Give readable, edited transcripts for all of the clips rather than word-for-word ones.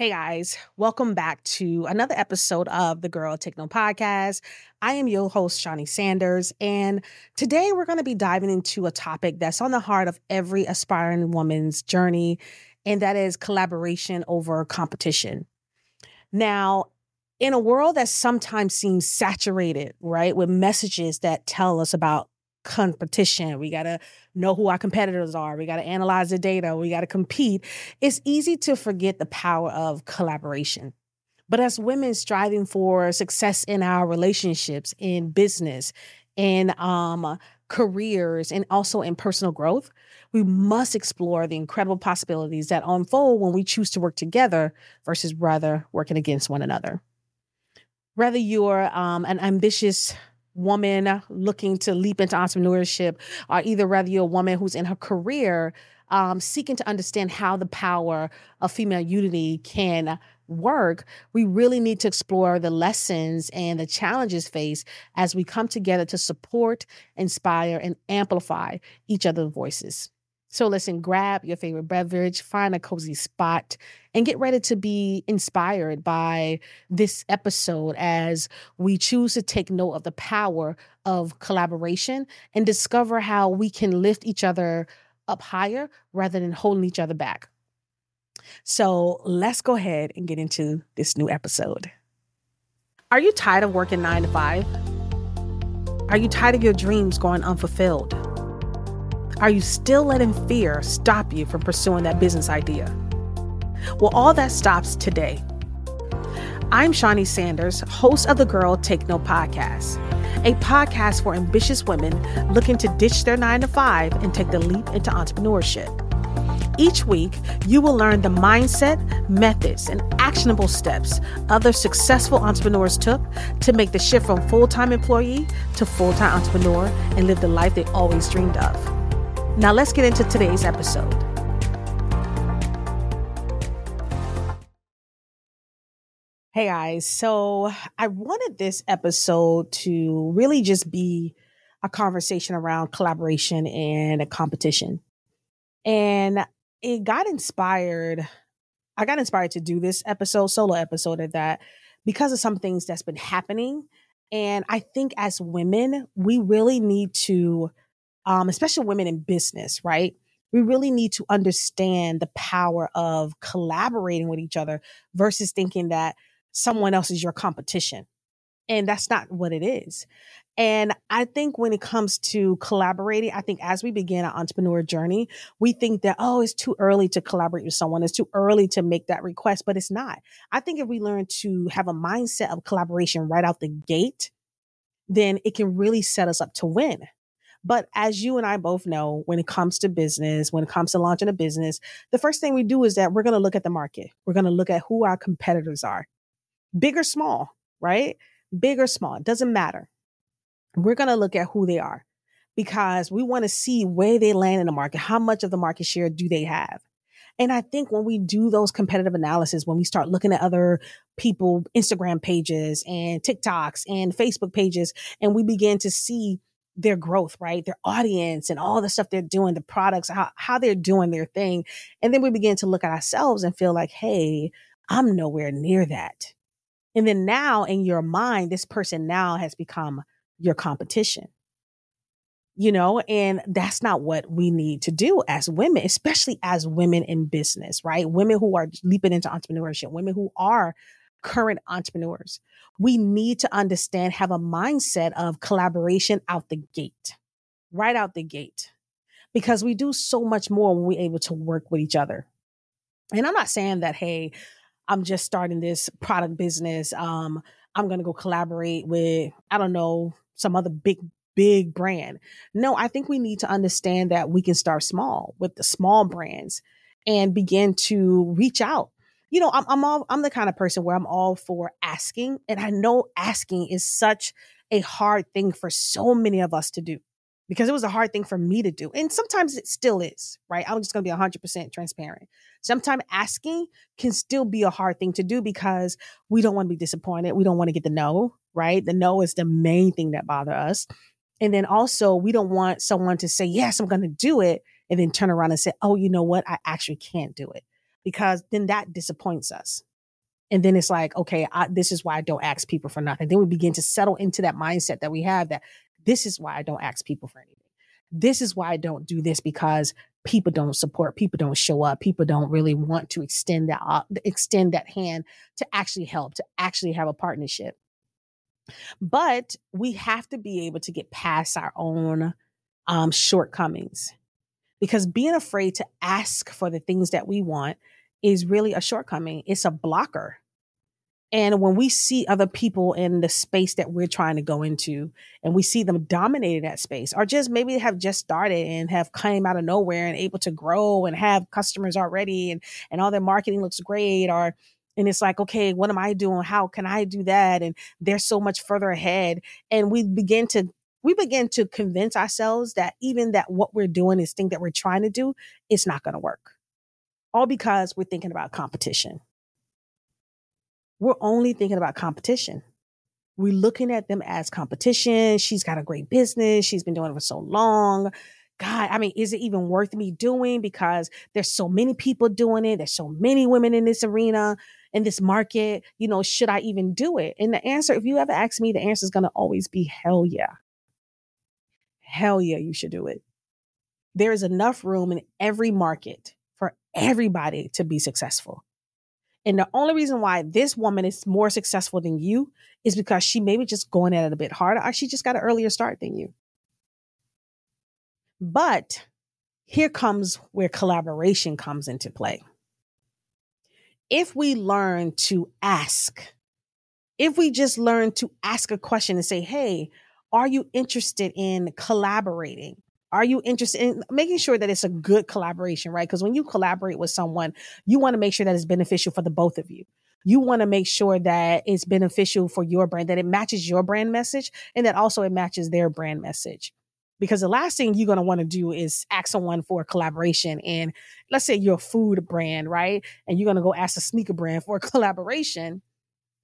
Hey guys, welcome back to another episode of the Girl Take Note podcast. I am your host, Shaunie Sanders, and today we're going to be diving into a topic that's on the heart of every aspiring woman's journey, and that is collaboration over competition. Now, in a world that sometimes seems saturated, right, with messages that tell us about competition. We got to know who our competitors are. We got to analyze the data. We got to compete. It's easy to forget the power of collaboration. But as women striving for success in our relationships, in business, in careers, and also in personal growth, we must explore the incredible possibilities that unfold when we choose to work together versus rather working against one another. Whether you're an ambitious woman looking to leap into entrepreneurship, or either whether you're a woman who's in her career seeking to understand how the power of female unity can work, we really need to explore the lessons and the challenges faced as we come together to support, inspire, and amplify each other's voices. So listen, grab your favorite beverage, find a cozy spot, and get ready to be inspired by this episode as we choose to take note of the power of collaboration and discover how we can lift each other up higher rather than holding each other back. So let's go ahead and get into this new episode. Are you tired of working 9 to 5? Are you tired of your dreams going unfulfilled? Are you still letting fear stop you from pursuing that business idea? Well, all that stops today. I'm Shaunie Sanders, host of the Girl Take Note podcast, a podcast for ambitious women looking to ditch their 9 to 5 and take the leap into entrepreneurship. Each week, you will learn the mindset, methods, and actionable steps other successful entrepreneurs took to make the shift from full-time employee to full-time entrepreneur and live the life they always dreamed of. Now let's get into today's episode. Hey guys, so I wanted this episode to really just be a conversation around collaboration and a competition. And it got inspired. I got inspired to do this episode, solo episode of that, because of some things that's been happening. And I think as women, we really need to especially women in business, right? We really need to understand the power of collaborating with each other versus thinking that someone else is your competition. And that's not what it is. And I think when it comes to collaborating, I think as we begin our entrepreneur journey, we think that, oh, it's too early to collaborate with someone. It's too early to make that request, but it's not. I think if we learn to have a mindset of collaboration right out the gate, then it can really set us up to win. But as you and I both know, when it comes to business, when it comes to launching a business, the first thing we do is that we're going to look at the market. We're going to look at who our competitors are, big or small, right? Big or small, it doesn't matter. We're going to look at who they are because we want to see where they land in the market. How much of the market share do they have? And I think when we do those competitive analysis, when we start looking at other people's Instagram pages and TikToks and Facebook pages, and we begin to see their growth, right? Their audience and all the stuff they're doing, the products, how they're doing their thing. And then we begin to look at ourselves and feel like, hey, I'm nowhere near that. And then now in your mind, this person now has become your competition. you know, and that's not what we need to do as women, especially as women in business, right? Women who are leaping into entrepreneurship, women who are current entrepreneurs. We need to understand, have a mindset of collaboration out the gate, right out the gate, because we do so much more when we're able to work with each other. And I'm not saying that, hey, I'm just starting this product business. I'm going to go collaborate with, I don't know, some other big brand. No, I think we need to understand that we can start small with the small brands and begin to reach out. You know, I'm the kind of person where I'm all for asking. And I know asking is such a hard thing for so many of us to do, because it was a hard thing for me to do. And sometimes it still is, right? I'm just going to be 100% transparent. Sometimes asking can still be a hard thing to do because we don't want to be disappointed. We don't want to get the no, right? The no is the main thing that bothers us. And then also we don't want someone to say, yes, I'm going to do it, and then turn around and say, oh, you know what? I actually can't do it. Because then that disappoints us. And then it's like, okay, this is why I don't ask people for nothing. Then we begin to settle into that mindset that we have, that this is why I don't ask people for anything. This is why I don't do this, because people don't support, people don't show up, people don't really want to extend that hand to actually help, to actually have a partnership. But we have to be able to get past our own shortcomings, because being afraid to ask for the things that we want is really a shortcoming. It's a blocker. And when we see other people in the space that we're trying to go into, and we see them dominating that space, or just maybe have just started and have come out of nowhere and able to grow and have customers already, and all their marketing looks great, and it's like, okay, what am I doing? How can I do that? And they're so much further ahead. And we begin to convince ourselves that even that what we're doing, is thing that we're trying to do, it's not going to work. All because we're thinking about competition. We're only thinking about competition. We're looking at them as competition. She's got a great business. She's been doing it for so long. God, I mean, is it even worth me doing? Because there's so many people doing it. There's so many women in this arena, in this market. You know, should I even do it? And the answer, if you ever ask me, the answer is going to always be hell yeah. Hell yeah, you should do it. There is enough room in every market for everybody to be successful. And the only reason why this woman is more successful than you is because she maybe just going at it a bit harder, or she just got an earlier start than you. But here comes where collaboration comes into play. If we learn to ask, if we just learn to ask a question and say, hey, are you interested in collaborating? Are you interested in making sure that it's a good collaboration, right? Because when you collaborate with someone, you want to make sure that it's beneficial for the both of you. You want to make sure that it's beneficial for your brand, that it matches your brand message, and that also it matches their brand message. Because the last thing you're going to want to do is ask someone for a collaboration. And let's say you're a food brand, right? And you're going to go ask a sneaker brand for a collaboration.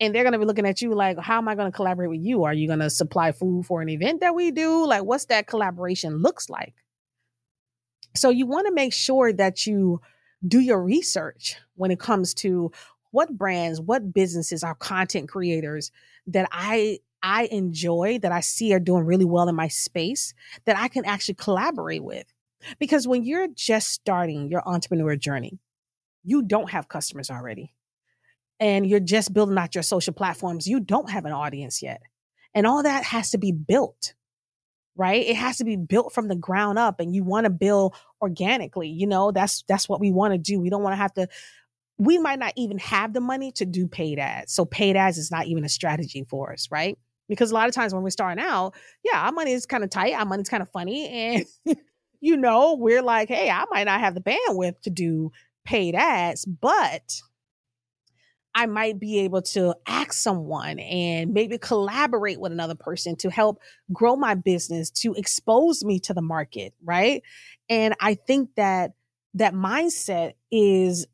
And they're going to be looking at you like, how am I going to collaborate with you? Are you going to supply food for an event that we do? Like, what's that collaboration looks like? So you want to make sure that you do your research when it comes to what brands, what businesses are content creators that I enjoy, that I see are doing really well in my space, that I can actually collaborate with. Because when you're just starting your entrepreneur journey, you don't have customers already. And you're just building out your social platforms. You don't have an audience yet. And all that has to be built, right? It has to be built from the ground up, and you want to build organically. You know, that's what we want to do. We don't want to have to, we might not even have the money to do paid ads. So paid ads is not even a strategy for us, right? Because a lot of times when we're starting out, yeah, our money is kind of tight. Our money's kind of funny. And, you know, we're like, hey, I might not have the bandwidth to do paid ads, but I might be able to ask someone and maybe collaborate with another person to help grow my business, to expose me to the market, right? And I think that mindset is,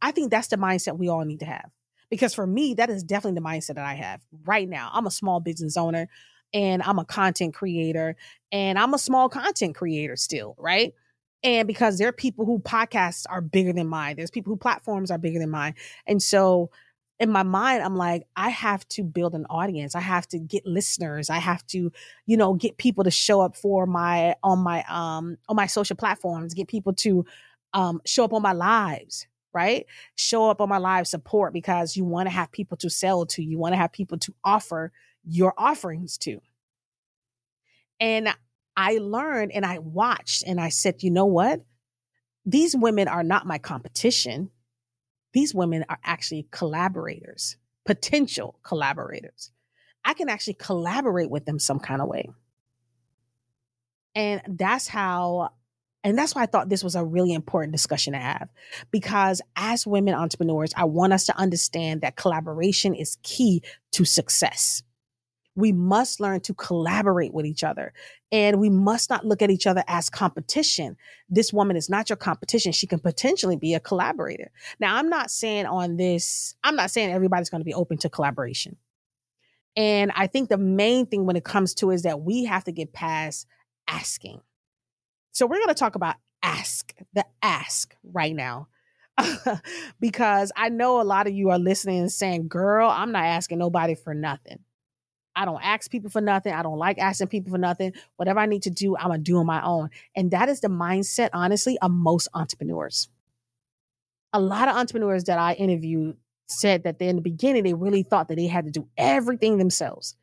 I think that's the mindset we all need to have. Because for me, that is definitely the mindset that I have right now. I'm a small business owner, and I'm a content creator, and I'm a small content creator still, right? And because there are people who podcasts are bigger than mine, there's people who platforms are bigger than mine. And so in my mind, I'm like, I have to build an audience. I have to get listeners. I have to, you know, get people to show up for my, on my social platforms, get people to show up on my lives, right? Show up on my live support, because you want to have people to sell to. You want to have people to offer your offerings to. And I learned and I watched and I said, you know what? These women are not my competition. These women are actually collaborators, potential collaborators. I can actually collaborate with them some kind of way. And that's how, and that's why I thought this was a really important discussion to have, because as women entrepreneurs, I want us to understand that collaboration is key to success. We must learn to collaborate with each other, and we must not look at each other as competition. This woman is not your competition. She can potentially be a collaborator. Now, I'm not saying on this, I'm not saying everybody's going to be open to collaboration. And I think the main thing when it comes to is that we have to get past asking. So we're going to talk about the ask right now. Because I know a lot of you are listening and saying, girl, I'm not asking nobody for nothing. I don't ask people for nothing. I don't like asking people for nothing. Whatever I need to do, I'm going to do on my own. And that is the mindset, honestly, of most entrepreneurs. A lot of entrepreneurs that I interviewed said that in the beginning, they really thought that they had to do everything themselves.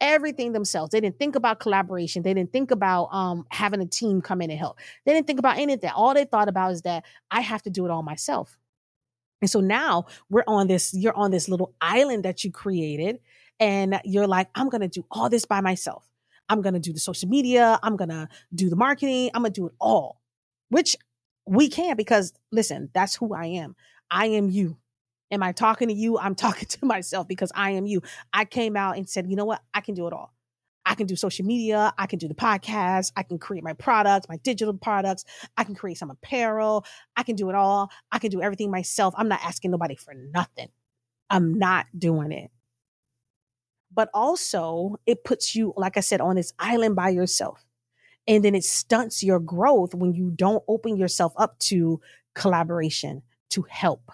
Everything themselves. They didn't think about collaboration. They didn't think about having a team come in and help. They didn't think about anything. All they thought about is that I have to do it all myself. And so now we're on this, you're on this little island that you created. And you're like, I'm going to do all this by myself. I'm going to do the social media. I'm going to do the marketing. I'm going to do it all, which we can, because listen, that's who I am. I am you. Am I talking to you? I'm talking to myself, because I am you. I came out and said, you know what? I can do it all. I can do social media. I can do the podcast. I can create my products, my digital products. I can create some apparel. I can do it all. I can do everything myself. I'm not asking nobody for nothing. I'm not doing it. But also it puts you, like I said, on this island by yourself. And then it stunts your growth when you don't open yourself up to collaboration, to help.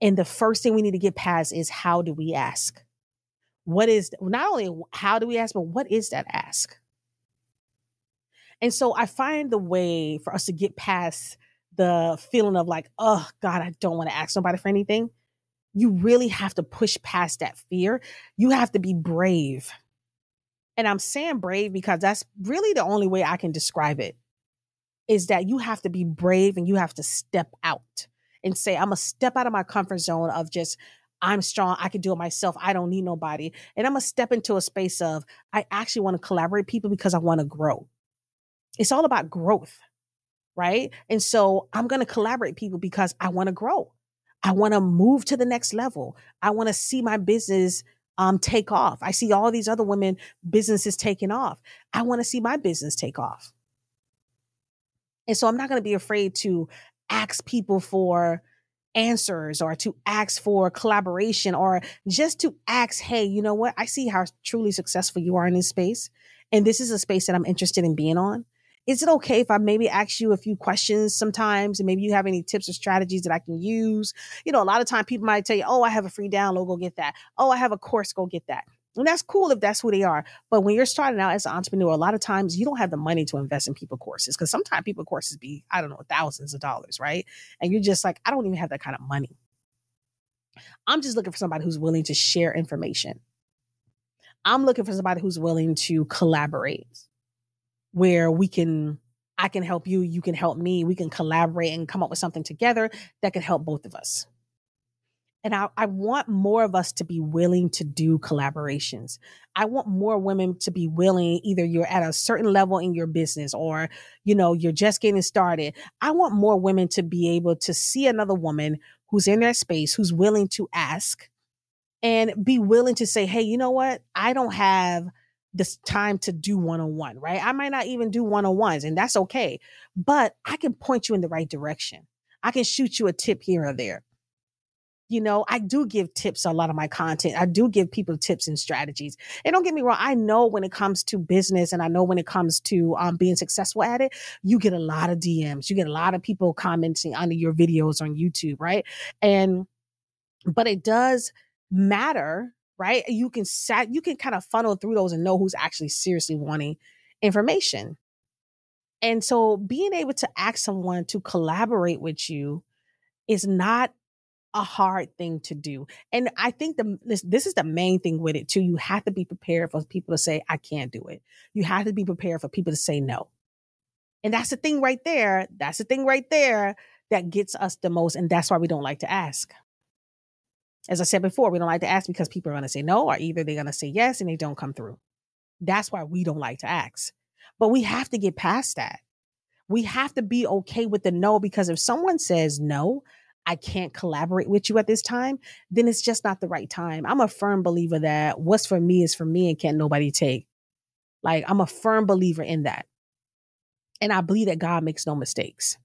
And the first thing we need to get past is, how do we ask? What is, not only how do we ask, but what is that ask? And so I find the way for us to get past the feeling of like, oh God, I don't want to ask nobody for anything. You really have to push past that fear. You have to be brave. And I'm saying brave because that's really the only way I can describe it, is that you have to be brave and you have to step out and say, I'm going to step out of my comfort zone of just, I'm strong. I can do it myself. I don't need nobody. And I'm going to step into a space of, I actually want to collaborate with people because I want to grow. It's all about growth, right? And so I'm going to collaborate with people because I want to grow. I want to move to the next level. I want to see my business take off. I see all these other women businesses taking off. I want to see my business take off. And so I'm not going to be afraid to ask people for answers, or to ask for collaboration, or just to ask, hey, you know what? I see how truly successful you are in this space. And this is a space that I'm interested in being on. Is it okay if I maybe ask you a few questions sometimes, and maybe you have any tips or strategies that I can use? You know, a lot of time people might tell you, oh, I have a free download, go get that. Oh, I have a course, go get that. And that's cool if that's who they are. But when you're starting out as an entrepreneur, a lot of times you don't have the money to invest in people courses, because sometimes people courses be, I don't know, thousands of dollars, right? And you're just like, I don't even have that kind of money. I'm just looking for somebody who's willing to share information. I'm looking for somebody who's willing to collaborate, where I can help you, you can help me, we can collaborate and come up with something together that can help both of us. And I want more of us to be willing to do collaborations. I want more women to be willing, either you're at a certain level in your business, or, you know, you're just getting started. I want more women to be able to see another woman who's in that space, who's willing to ask and be willing to say, hey, you know what? I don't have this time to do one-on-one, right? I might not even do one-on-ones, and that's okay, but I can point you in the right direction. I can shoot you a tip here or there. You know, I do give tips on a lot of my content. I do give people tips and strategies. And don't get me wrong, I know when it comes to business, and I know when it comes to being successful at it, you get a lot of DMs. You get a lot of people commenting under your videos on YouTube, right? And But it does matter, right? You can kind of funnel through those and know who's actually seriously wanting information. And so being able to ask someone to collaborate with you is not a hard thing to do. And I think this is the main thing with it too. You have to be prepared for people to say, I can't do it. You have to be prepared for people to say no. And that's the thing right there. That's the thing right there that gets us the most. And that's why we don't like to ask. As I said before, we don't like to ask because people are going to say no, or either they're going to say yes and they don't come through. That's why we don't like to ask. But we have to get past that. We have to be okay with the no, because if someone says, no, I can't collaborate with you at this time, then it's just not the right time. I'm a firm believer that what's for me is for me and can't nobody take. Like, I'm a firm believer in that. And I believe that God makes no mistakes.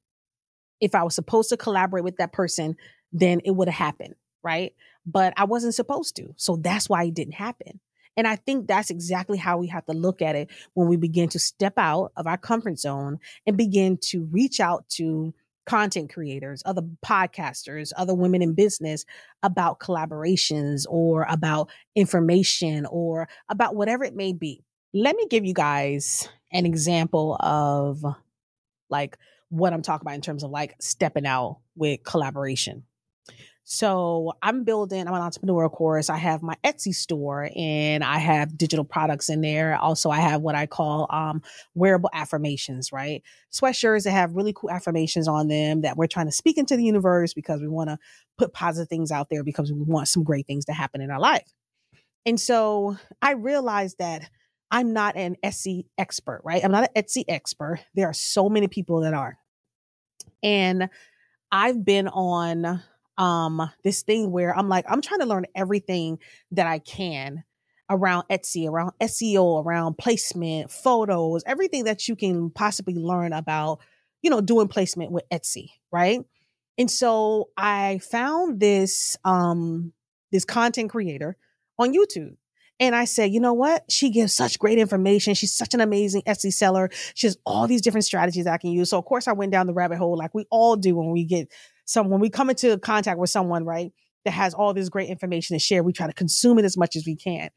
If I was supposed to collaborate with that person, then it would have happened, right? But I wasn't supposed to. So that's why it didn't happen. And I think that's exactly how we have to look at it when we begin to step out of our comfort zone and begin to reach out to content creators, other podcasters, other women in business about collaborations or about information or about whatever it may be. Let me give you guys an example of like what I'm talking about in terms of like stepping out with collaboration. So I'm an entrepreneur, of course. I have my Etsy store and I have digital products in there. Also, I have what I call wearable affirmations, right? Sweatshirts that have really cool affirmations on them that we're trying to speak into the universe because we want to put positive things out there because we want some great things to happen in our life. And so I realized that I'm not an Etsy expert, right? I'm not an Etsy expert. There are so many people that are. And I've been on this thing where I'm like, I'm trying to learn everything that I can around Etsy, around SEO, around placement, photos, everything that you can possibly learn about, doing placement with Etsy, right? And so I found this content creator on YouTube. And I said, you know what? She gives such great information. She's such an amazing Etsy seller. She has all these different strategies that I can use. So of course I went down the rabbit hole like we all do when we get when we come into contact with someone, right, that has all this great information to share. We try to consume it as much as we can.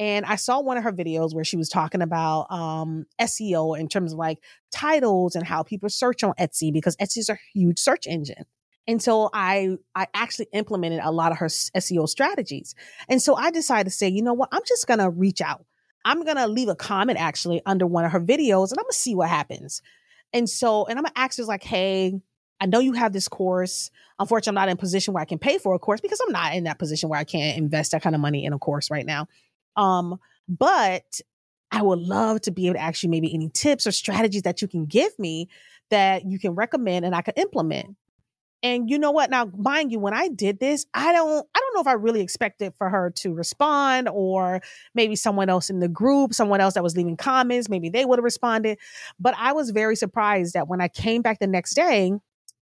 And I saw one of her videos where she was talking about SEO in terms of like titles and how people search on Etsy because Etsy is a huge search engine. And so I actually implemented a lot of her SEO strategies. And so I decided to say, you know what, I'm just going to reach out. I'm going to leave a comment actually under one of her videos and I'm going to see what happens. And I'm going to ask her like, hey, I know you have this course. Unfortunately, I'm not in a position where I can pay for a course because I'm not in that position where I can't invest that kind of money in a course right now. But I would love to be able to ask you maybe any tips or strategies that you can give me that you can recommend and I can implement. And you know what? Now, mind you, when I did this, I don't know if I really expected for her to respond, or maybe someone else in the group, someone else that was leaving comments, maybe they would have responded. But I was very surprised that when I came back the next day,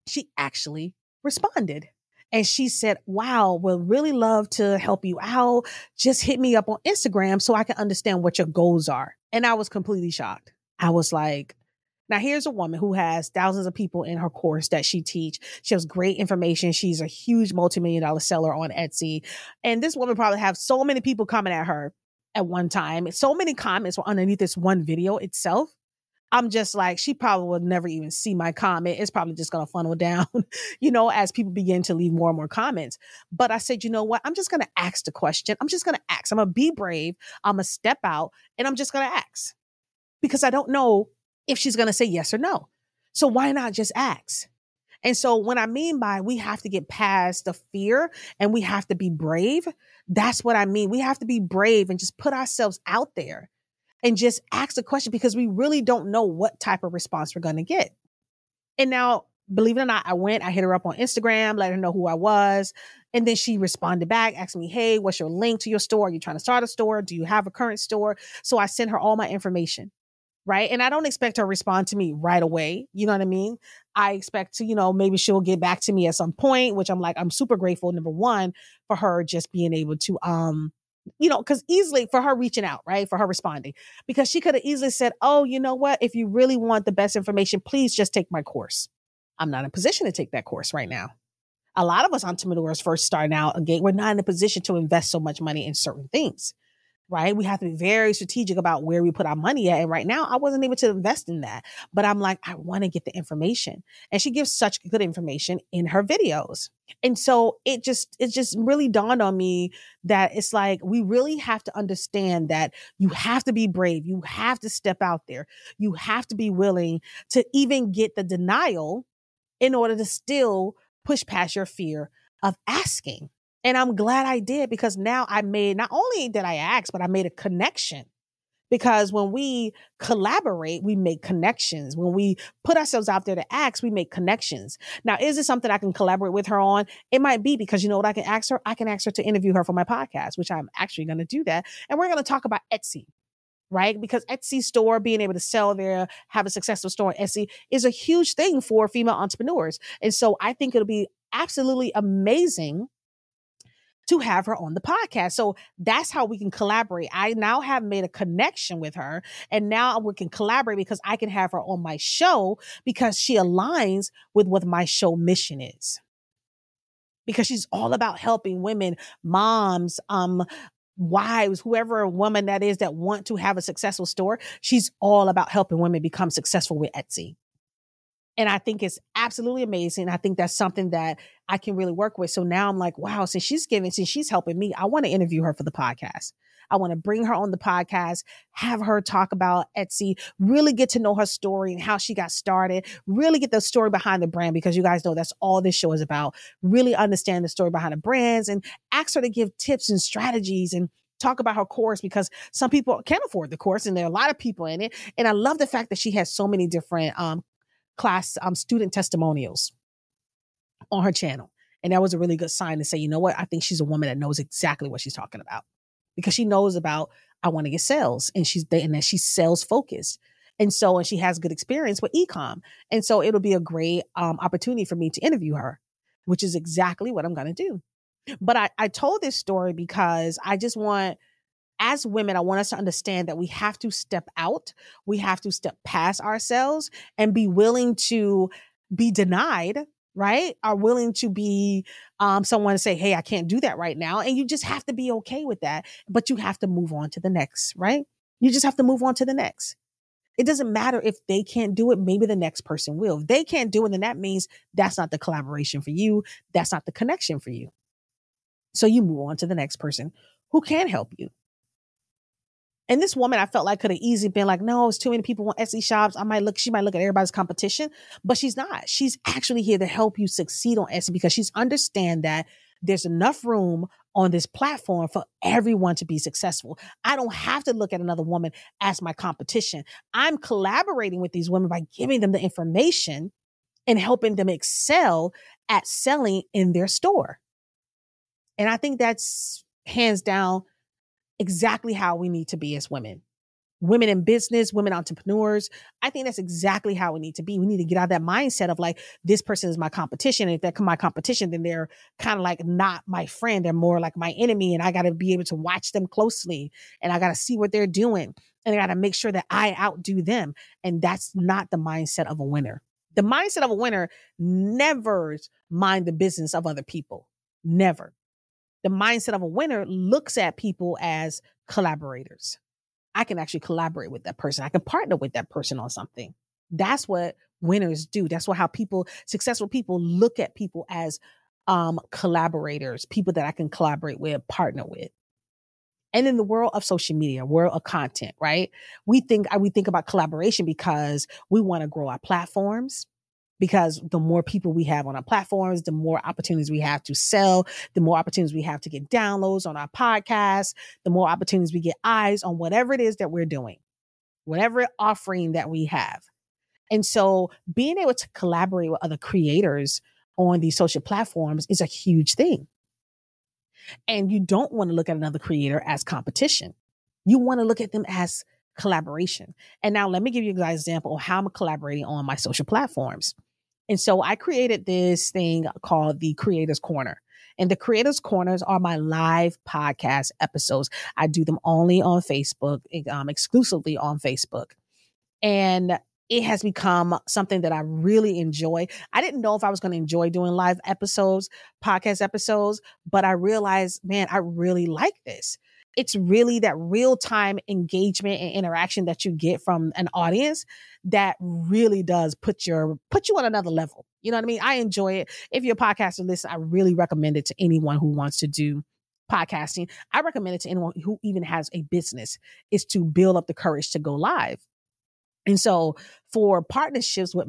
she actually responded. And she said, wow, would really love to help you out. Just hit me up on Instagram so I can understand what your goals are. And I was completely shocked. I was like, now here's a woman who has thousands of people in her course that she teach. She has great information. She's a huge multi-million-dollar seller on Etsy. And this woman probably have so many people coming at her at one time. So many comments were underneath this one video itself. I'm just like, she probably will never even see my comment. It's probably just going to funnel down, as people begin to leave more and more comments. But I said, you know what? I'm just going to ask the question. I'm just going to ask. I'm going to be brave. I'm going to step out and I'm just going to ask because I don't know if she's going to say yes or no. So why not just ask? And so when I mean by we have to get past the fear and we have to be brave, that's what I mean. We have to be brave and just put ourselves out there and just ask the question because we really don't know what type of response we're going to get. And now, believe it or not, I hit her up on Instagram, let her know who I was. And then she responded back, asked me, hey, what's your link to your store? Are you trying to start a store? Do you have a current store? So I sent her all my information. Right. And I don't expect her to respond to me right away. You know what I mean? I expect to, maybe she'll get back to me at some point, which I'm like, I'm super grateful, number one, for her just being able to, because easily for her reaching out, right? For her responding, because she could have easily said, oh, you know what? If you really want the best information, please just take my course. I'm not in a position to take that course right now. a lot of us entrepreneurs first starting out, again, we're not in a position to invest so much money in certain things, right? We have to be very strategic about where we put our money at. And right now I wasn't able to invest in that, but I'm like, I want to get the information. And she gives such good information in her videos. And so it just really dawned on me that it's like, we really have to understand that you have to be brave. You have to step out there. You have to be willing to even get the denial in order to still push past your fear of asking. And I'm glad I did, because now I made, not only did I ask, but I made a connection. Because when we collaborate, we make connections. When we put ourselves out there to ask, we make connections. Now, is this something I can collaborate with her on? It might be, because you know what I can ask her? I can ask her to interview her for my podcast, which I'm actually going to do that. And we're going to talk about Etsy, right? Because Etsy store, being able to sell there, have a successful store on Etsy is a huge thing for female entrepreneurs. And so I think it'll be absolutely amazing to have her on the podcast. So that's how we can collaborate. I now have made a connection with her, and now we can collaborate because I can have her on my show, because she aligns with what my show mission is. Because she's all about helping women, moms, wives, whoever woman that is that want to have a successful store. She's all about helping women become successful with Etsy. And I think it's absolutely amazing. I think that's something that I can really work with. So now I'm like, wow, since she's helping me, I want to interview her for the podcast. I want to bring her on the podcast, have her talk about Etsy, really get to know her story and how she got started, really get the story behind the brand, because you guys know that's all this show is about. Really understand the story behind the brands, and ask her to give tips and strategies and talk about her course, because some people can't afford the course and there are a lot of people in it. And I love the fact that she has so many different, class student testimonials on her channel. And that was a really good sign to say, you know what? I think she's a woman that knows exactly what she's talking about, because she knows about, I want to get sales, and she's sales focused. And so, and she has good experience with e-com. And so it'll be a great opportunity for me to interview her, which is exactly what I'm going to do. But I told this story because I just want, as women, I want us to understand that we have to step out. We have to step past ourselves and be willing to be denied, right? Are willing to be someone to say, hey, I can't do that right now. And you just have to be okay with that. But you have to move on to the next, right? You just have to move on to the next. It doesn't matter if they can't do it. Maybe the next person will. If they can't do it, then that means that's not the collaboration for you. That's not the connection for you. So you move on to the next person who can help you. And this woman, I felt like could have easily been like, no, it's too many people on Etsy shops. She might look at everybody's competition, but she's not. She's actually here to help you succeed on Etsy, because she's understand that there's enough room on this platform for everyone to be successful. I don't have to look at another woman as my competition. I'm collaborating with these women by giving them the information and helping them excel at selling in their store. And I think that's hands down exactly how we need to be as women, women in business, women entrepreneurs. I think that's exactly how we need to be. We need to get out of that mindset of like, this person is my competition. And if they're my competition, then they're kind of like not my friend. They're more like my enemy. And I got to be able to watch them closely, and I got to see what they're doing, and I got to make sure that I outdo them. And that's not the mindset of a winner. The mindset of a winner never mind the business of other people. Never. The mindset of a winner looks at people as collaborators. I can actually collaborate with that person. I can partner with that person on something. That's what winners do. That's what how people, successful people, look at people as collaborators, people that I can collaborate with, partner with. And in the world of social media, world of content, right? We think about collaboration because we want to grow our platforms. Because the more people we have on our platforms, the more opportunities we have to sell, the more opportunities we have to get downloads on our podcasts, the more opportunities we get eyes on whatever it is that we're doing, whatever offering that we have. And so being able to collaborate with other creators on these social platforms is a huge thing. And you don't want to look at another creator as competition. You want to look at them as collaboration. And now let me give you guys an example of how I'm collaborating on my social platforms. And so I created this thing called the Creator's Corner. And the Creator's Corners are my live podcast episodes. I do them only on Facebook, exclusively on Facebook. And it has become something that I really enjoy. I didn't know if I was going to enjoy doing live episodes, podcast episodes, but I realized, man, I really like this. It's really that real-time engagement and interaction that you get from an audience that really does put you on another level. You know what I mean? I enjoy it. If you're a podcaster, listen, I really recommend it to anyone who wants to do podcasting. I recommend it to anyone who even has a business, is to build up the courage to go live. And so for partnerships with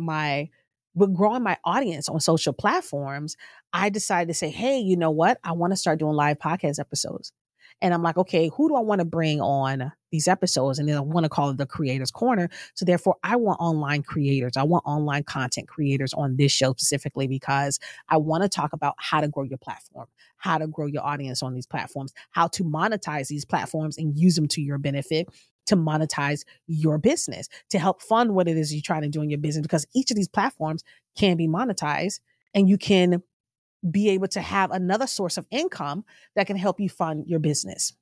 growing my audience on social platforms, I decided to say, hey, you know what? I want to start doing live podcast episodes. And I'm like, okay, who do I want to bring on these episodes? And then I want to call it the Creator's Corner. So therefore, I want online creators. I want online content creators on this show specifically, because I want to talk about how to grow your platform, how to grow your audience on these platforms, how to monetize these platforms and use them to your benefit, to monetize your business, to help fund what it is you're trying to do in your business, because each of these platforms can be monetized and you can be able to have another source of income that can help you fund your business.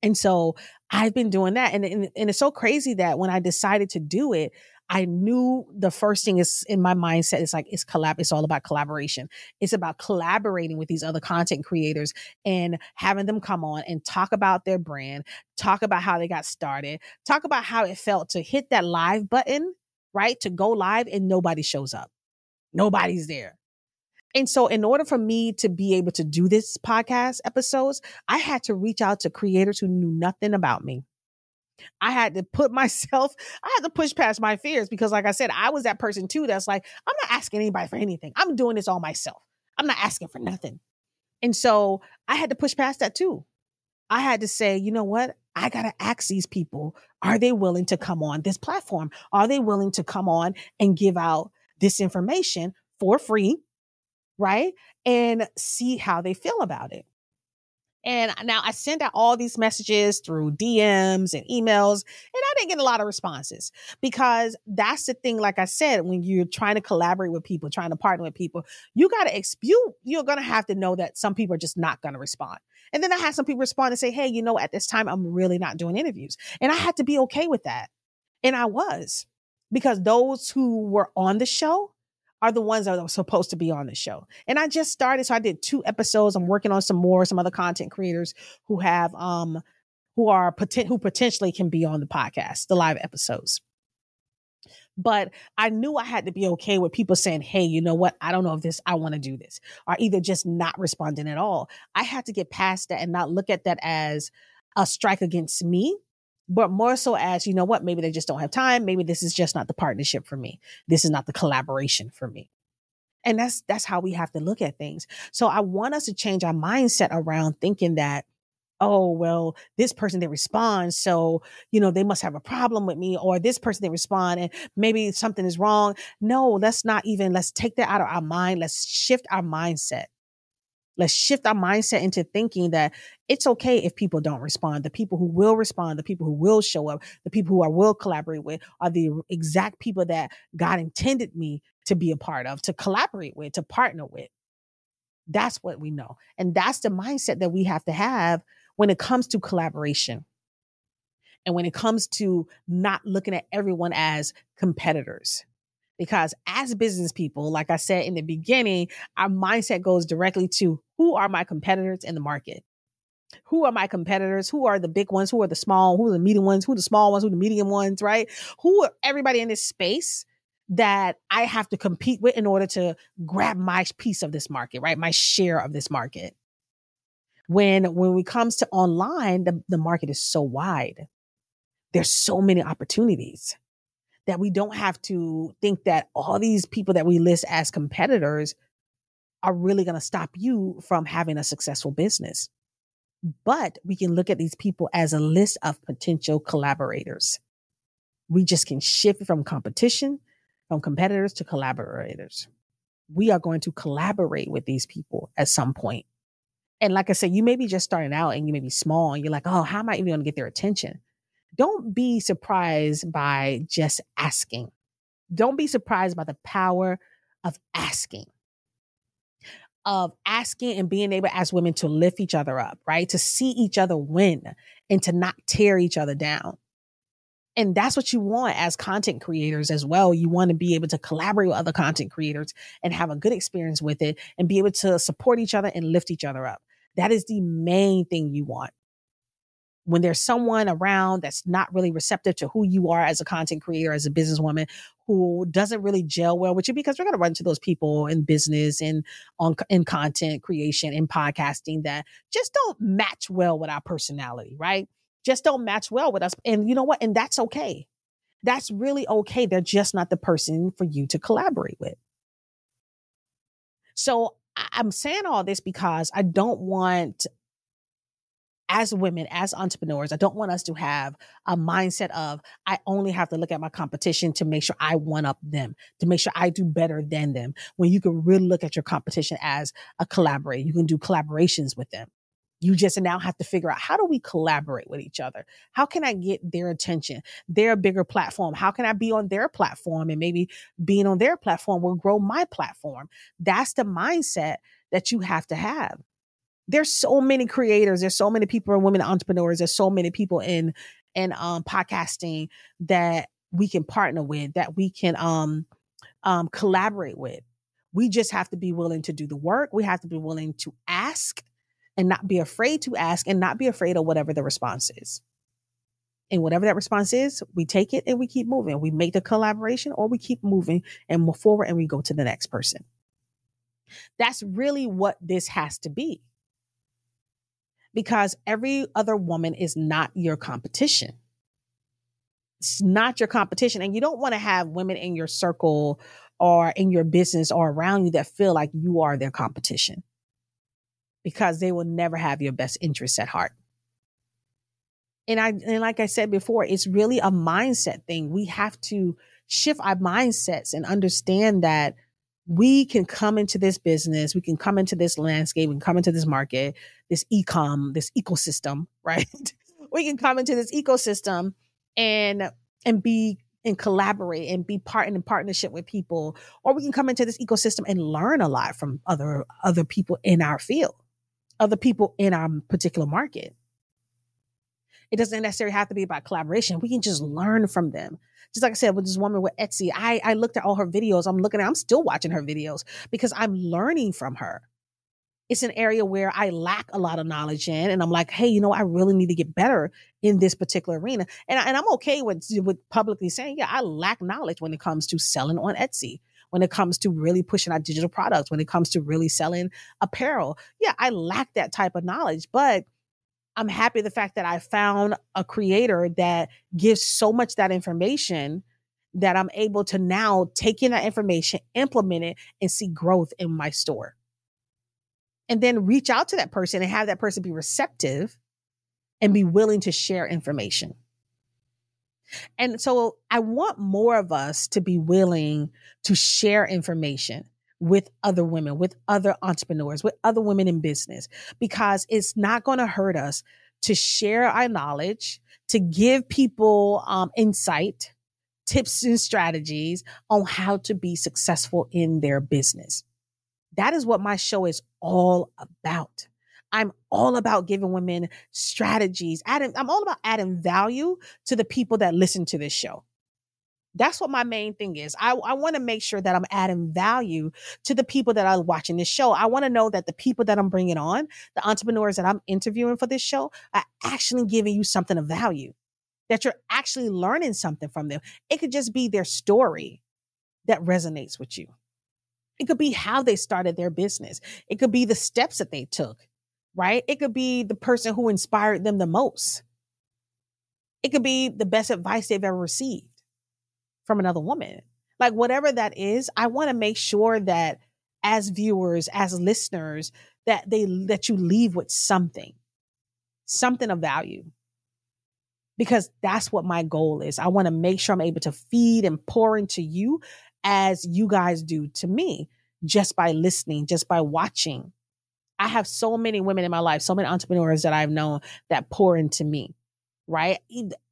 And so I've been doing that. And it's so crazy that when I decided to do it, I knew the first thing is in my mindset is like, it's all about collaboration. It's about collaborating with these other content creators and having them come on and talk about their brand, talk about how they got started, talk about how it felt to hit that live button, right? To go live and nobody shows up. Nobody's there. And so in order for me to be able to do this podcast episodes, I had to reach out to creators who knew nothing about me. I had to push past my fears, because like I said, I was that person too. That's like, I'm not asking anybody for anything. I'm doing this all myself. I'm not asking for nothing. And so I had to push past that too. I had to say, you know what? I got to ask these people, are they willing to come on this platform? Are they willing to come on and give out this information for free? Right? And see how they feel about it. And now I send out all these messages through DMs and emails, and I didn't get a lot of responses, because that's the thing. Like I said, when you're trying to collaborate with people, trying to partner with people, you're going to have to know that some people are just not going to respond. And then I had some people respond and say, hey, you know, at this time, I'm really not doing interviews. And I had to be okay with that. And I was, because those who were on the show are the ones that are supposed to be on the show. And I just started, so I did 2 episodes. I'm working on some other content creators who have, who potentially can be on the podcast, the live episodes. But I knew I had to be okay with people saying, hey, you know what? I don't know if I want to do this, or either just not responding at all. I had to get past that and not look at that as a strike against me, but more so as, you know what, maybe they just don't have time. Maybe this is just not the partnership for me. This is not the collaboration for me. And that's how we have to look at things. So I want us to change our mindset around thinking that, oh, well, this person didn't respond, so, you know, they must have a problem with me, or this person didn't respond and maybe something is wrong. No, let's take that out of our mind. Let's shift our mindset. Let's shift our mindset into thinking that it's okay if people don't respond. The people who will respond, the people who will show up, the people who I will collaborate with are the exact people that God intended me to be a part of, to collaborate with, to partner with. That's what we know. And that's the mindset that we have to have when it comes to collaboration. And when it comes to not looking at everyone as competitors. Because as business people, like I said in the beginning, our mindset goes directly to, who are my competitors in the market? Who are my competitors? Who are the big ones? Who are the small? Who are the medium ones? Who are the small ones? Who are the medium ones, right? Who are everybody in this space that I have to compete with in order to grab my piece of this market, right? My share of this market. When it comes to online, the market is so wide. There's so many opportunities that we don't have to think that all these people that we list as competitors are really going to stop you from having a successful business. But we can look at these people as a list of potential collaborators. We just can shift from competition, from competitors to collaborators. We are going to collaborate with these people at some point. And like I said, you may be just starting out and you may be small and you're like, oh, how am I even going to get their attention? Don't be surprised by just asking. Don't be surprised by the power of asking and being able as women to lift each other up, right? To see each other win and to not tear each other down. And that's what you want as content creators as well. You want to be able to collaborate with other content creators and have a good experience with it and be able to support each other and lift each other up. That is the main thing you want. When there's someone around that's not really receptive to who you are as a content creator, as a businesswoman, who doesn't really gel well with you, because we're going to run into those people in business and in content creation and podcasting that just don't match well with our personality, right? Just don't match well with us. And you know what? And that's okay. That's really okay. They're just not the person for you to collaborate with. So I'm saying all this because I don't want, as women, as entrepreneurs, I don't want us to have a mindset of, I only have to look at my competition to make sure I one up them, to make sure I do better than them. When you can really look at your competition as a collaborator, you can do collaborations with them. You just now have to figure out, how do we collaborate with each other? How can I get their attention, their bigger platform? How can I be on their platform? And maybe being on their platform will grow my platform. That's the mindset that you have to have. There's so many creators. There's so many people, women entrepreneurs. There's so many people in podcasting that we can partner with, that we can collaborate with. We just have to be willing to do the work. We have to be willing to ask, and not be afraid to ask, and not be afraid of whatever the response is. And whatever that response is, we take it and we keep moving. We make the collaboration, or we keep moving and move forward, and we go to the next person. That's really what this has to be. Because every other woman is not your competition. It's not your competition. And you don't want to have women in your circle or in your business or around you that feel like you are their competition, because they will never have your best interests at heart. And like I said before, it's really a mindset thing. We have to shift our mindsets and understand that we can come into this business, we can come into this landscape, and come into this market, this e-com, this ecosystem, right? We can come into this ecosystem and collaborate and be part in partnership with people, or we can come into this ecosystem and learn a lot from other people in our field, other people in our particular market. It doesn't necessarily have to be about collaboration. We can just learn from them. Just like I said, with this woman with Etsy, I looked at all her videos. I'm still watching her videos because I'm learning from her. It's an area where I lack a lot of knowledge in. And I'm like, hey, you know, I really need to get better in this particular arena. And I'm okay with publicly saying, yeah, I lack knowledge when it comes to selling on Etsy, when it comes to really pushing our digital products, when it comes to really selling apparel. Yeah, I lack that type of knowledge, but I'm happy the fact that I found a creator that gives so much that information that I'm able to now take in that information, implement it, and see growth in my store. And then reach out to that person and have that person be receptive and be willing to share information. And so I want more of us to be willing to share information with other women, with other entrepreneurs, with other women in business, because it's not going to hurt us to share our knowledge, to give people insight, tips and strategies on how to be successful in their business. That is what my show is all about. I'm all about giving women strategies. I'm all about adding value to the people that listen to this show. That's what my main thing is. I want to make sure that I'm adding value to the people that are watching this show. I want to know that the people that I'm bringing on, the entrepreneurs that I'm interviewing for this show, are actually giving you something of value, that you're actually learning something from them. It could just be their story that resonates with you. It could be how they started their business. It could be the steps that they took, right? It could be the person who inspired them the most. It could be the best advice they've ever received from another woman. Like, whatever that is, I want to make sure that as viewers, as listeners, that you leave with something of value. Because that's what my goal is. I want to make sure I'm able to feed and pour into you as you guys do to me, just by listening, just by watching. I have so many women in my life, so many entrepreneurs that I've known that pour into me, right?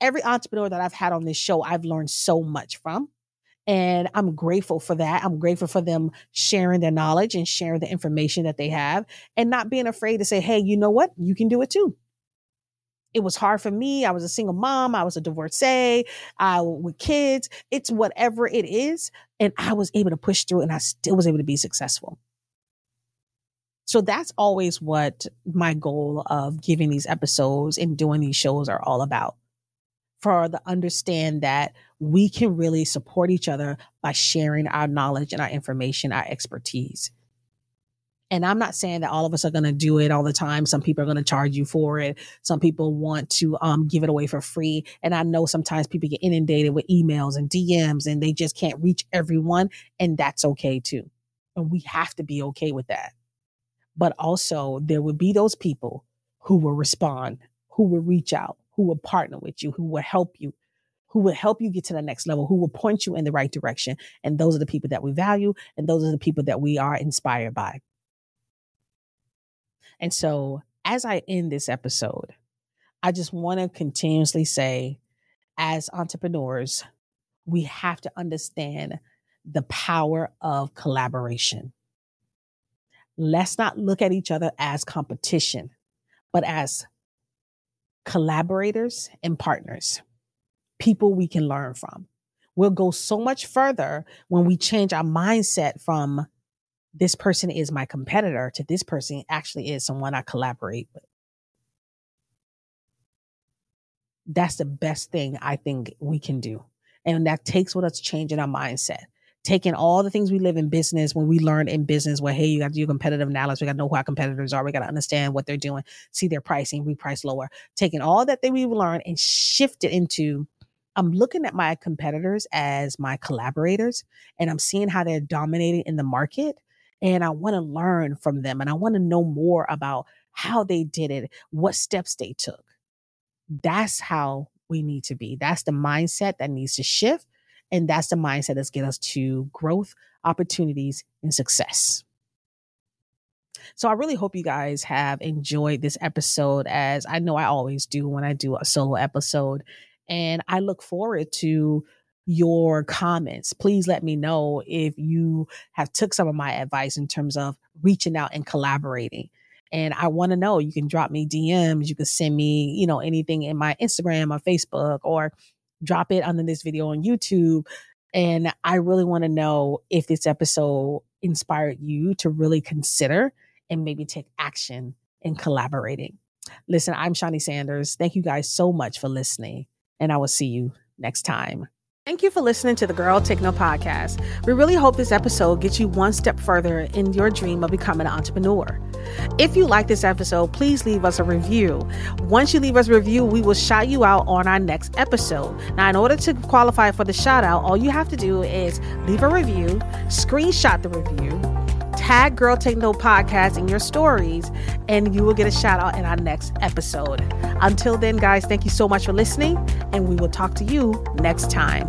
Every entrepreneur that I've had on this show, I've learned so much from, and I'm grateful for that. I'm grateful for them sharing their knowledge and sharing the information that they have, and not being afraid to say, hey, you know what? You can do it too. It was hard for me. I was a single mom. I was a divorcee with kids. It's whatever it is. And I was able to push through and I still was able to be successful. So that's always what my goal of giving these episodes and doing these shows are all about. For the understand that we can really support each other by sharing our knowledge and our information, our expertise. And I'm not saying that all of us are going to do it all the time. Some people are going to charge you for it. Some people want to give it away for free. And I know sometimes people get inundated with emails and DMs and they just can't reach everyone. And that's okay too. And we have to be okay with that. But also there will be those people who will respond, who will reach out, who will partner with you, who will help you, who will help you get to the next level, who will point you in the right direction. And those are the people that we value. And those are the people that we are inspired by. And so as I end this episode, I just want to continuously say, as entrepreneurs, we have to understand the power of collaboration. Let's not look at each other as competition, but as collaborators and partners, people we can learn from. We'll go so much further when we change our mindset from this person is my competitor to this person actually is someone I collaborate with. That's the best thing I think we can do. And that takes with us changing our mindset, taking all the things we live in business, when we learn in business, well, hey, you got to do competitive analysis. We got to know who our competitors are. We got to understand what they're doing, see their pricing, we price lower, taking all that thing we learned and shift it into I'm looking at my competitors as my collaborators and I'm seeing how they're dominating in the market. And I want to learn from them and I want to know more about how they did it, what steps they took. That's how we need to be. That's the mindset that needs to shift. And that's the mindset that's getting us to growth, opportunities, and success. So I really hope you guys have enjoyed this episode, as I know I always do when I do a solo episode. And I look forward to your comments. Please let me know if you have took some of my advice in terms of reaching out and collaborating. And I want to know, you can drop me DMs, you can send me, anything in my Instagram or Facebook, or drop it under this video on YouTube. And I really want to know if this episode inspired you to really consider and maybe take action in collaborating. Listen, I'm Shaunie Sanders. Thank you guys so much for listening. And I will see you next time. Thank you for listening to the Girl Take Note podcast. We really hope this episode gets you one step further in your dream of becoming an entrepreneur. If you like this episode, please leave us a review. Once you leave us a review, we will shout you out on our next episode. Now, in order to qualify for the shout out, all you have to do is leave a review, screenshot the review, tag Girl Take Note podcast in your stories, and you will get a shout out in our next episode. Until then, guys, thank you so much for listening, and we will talk to you next time.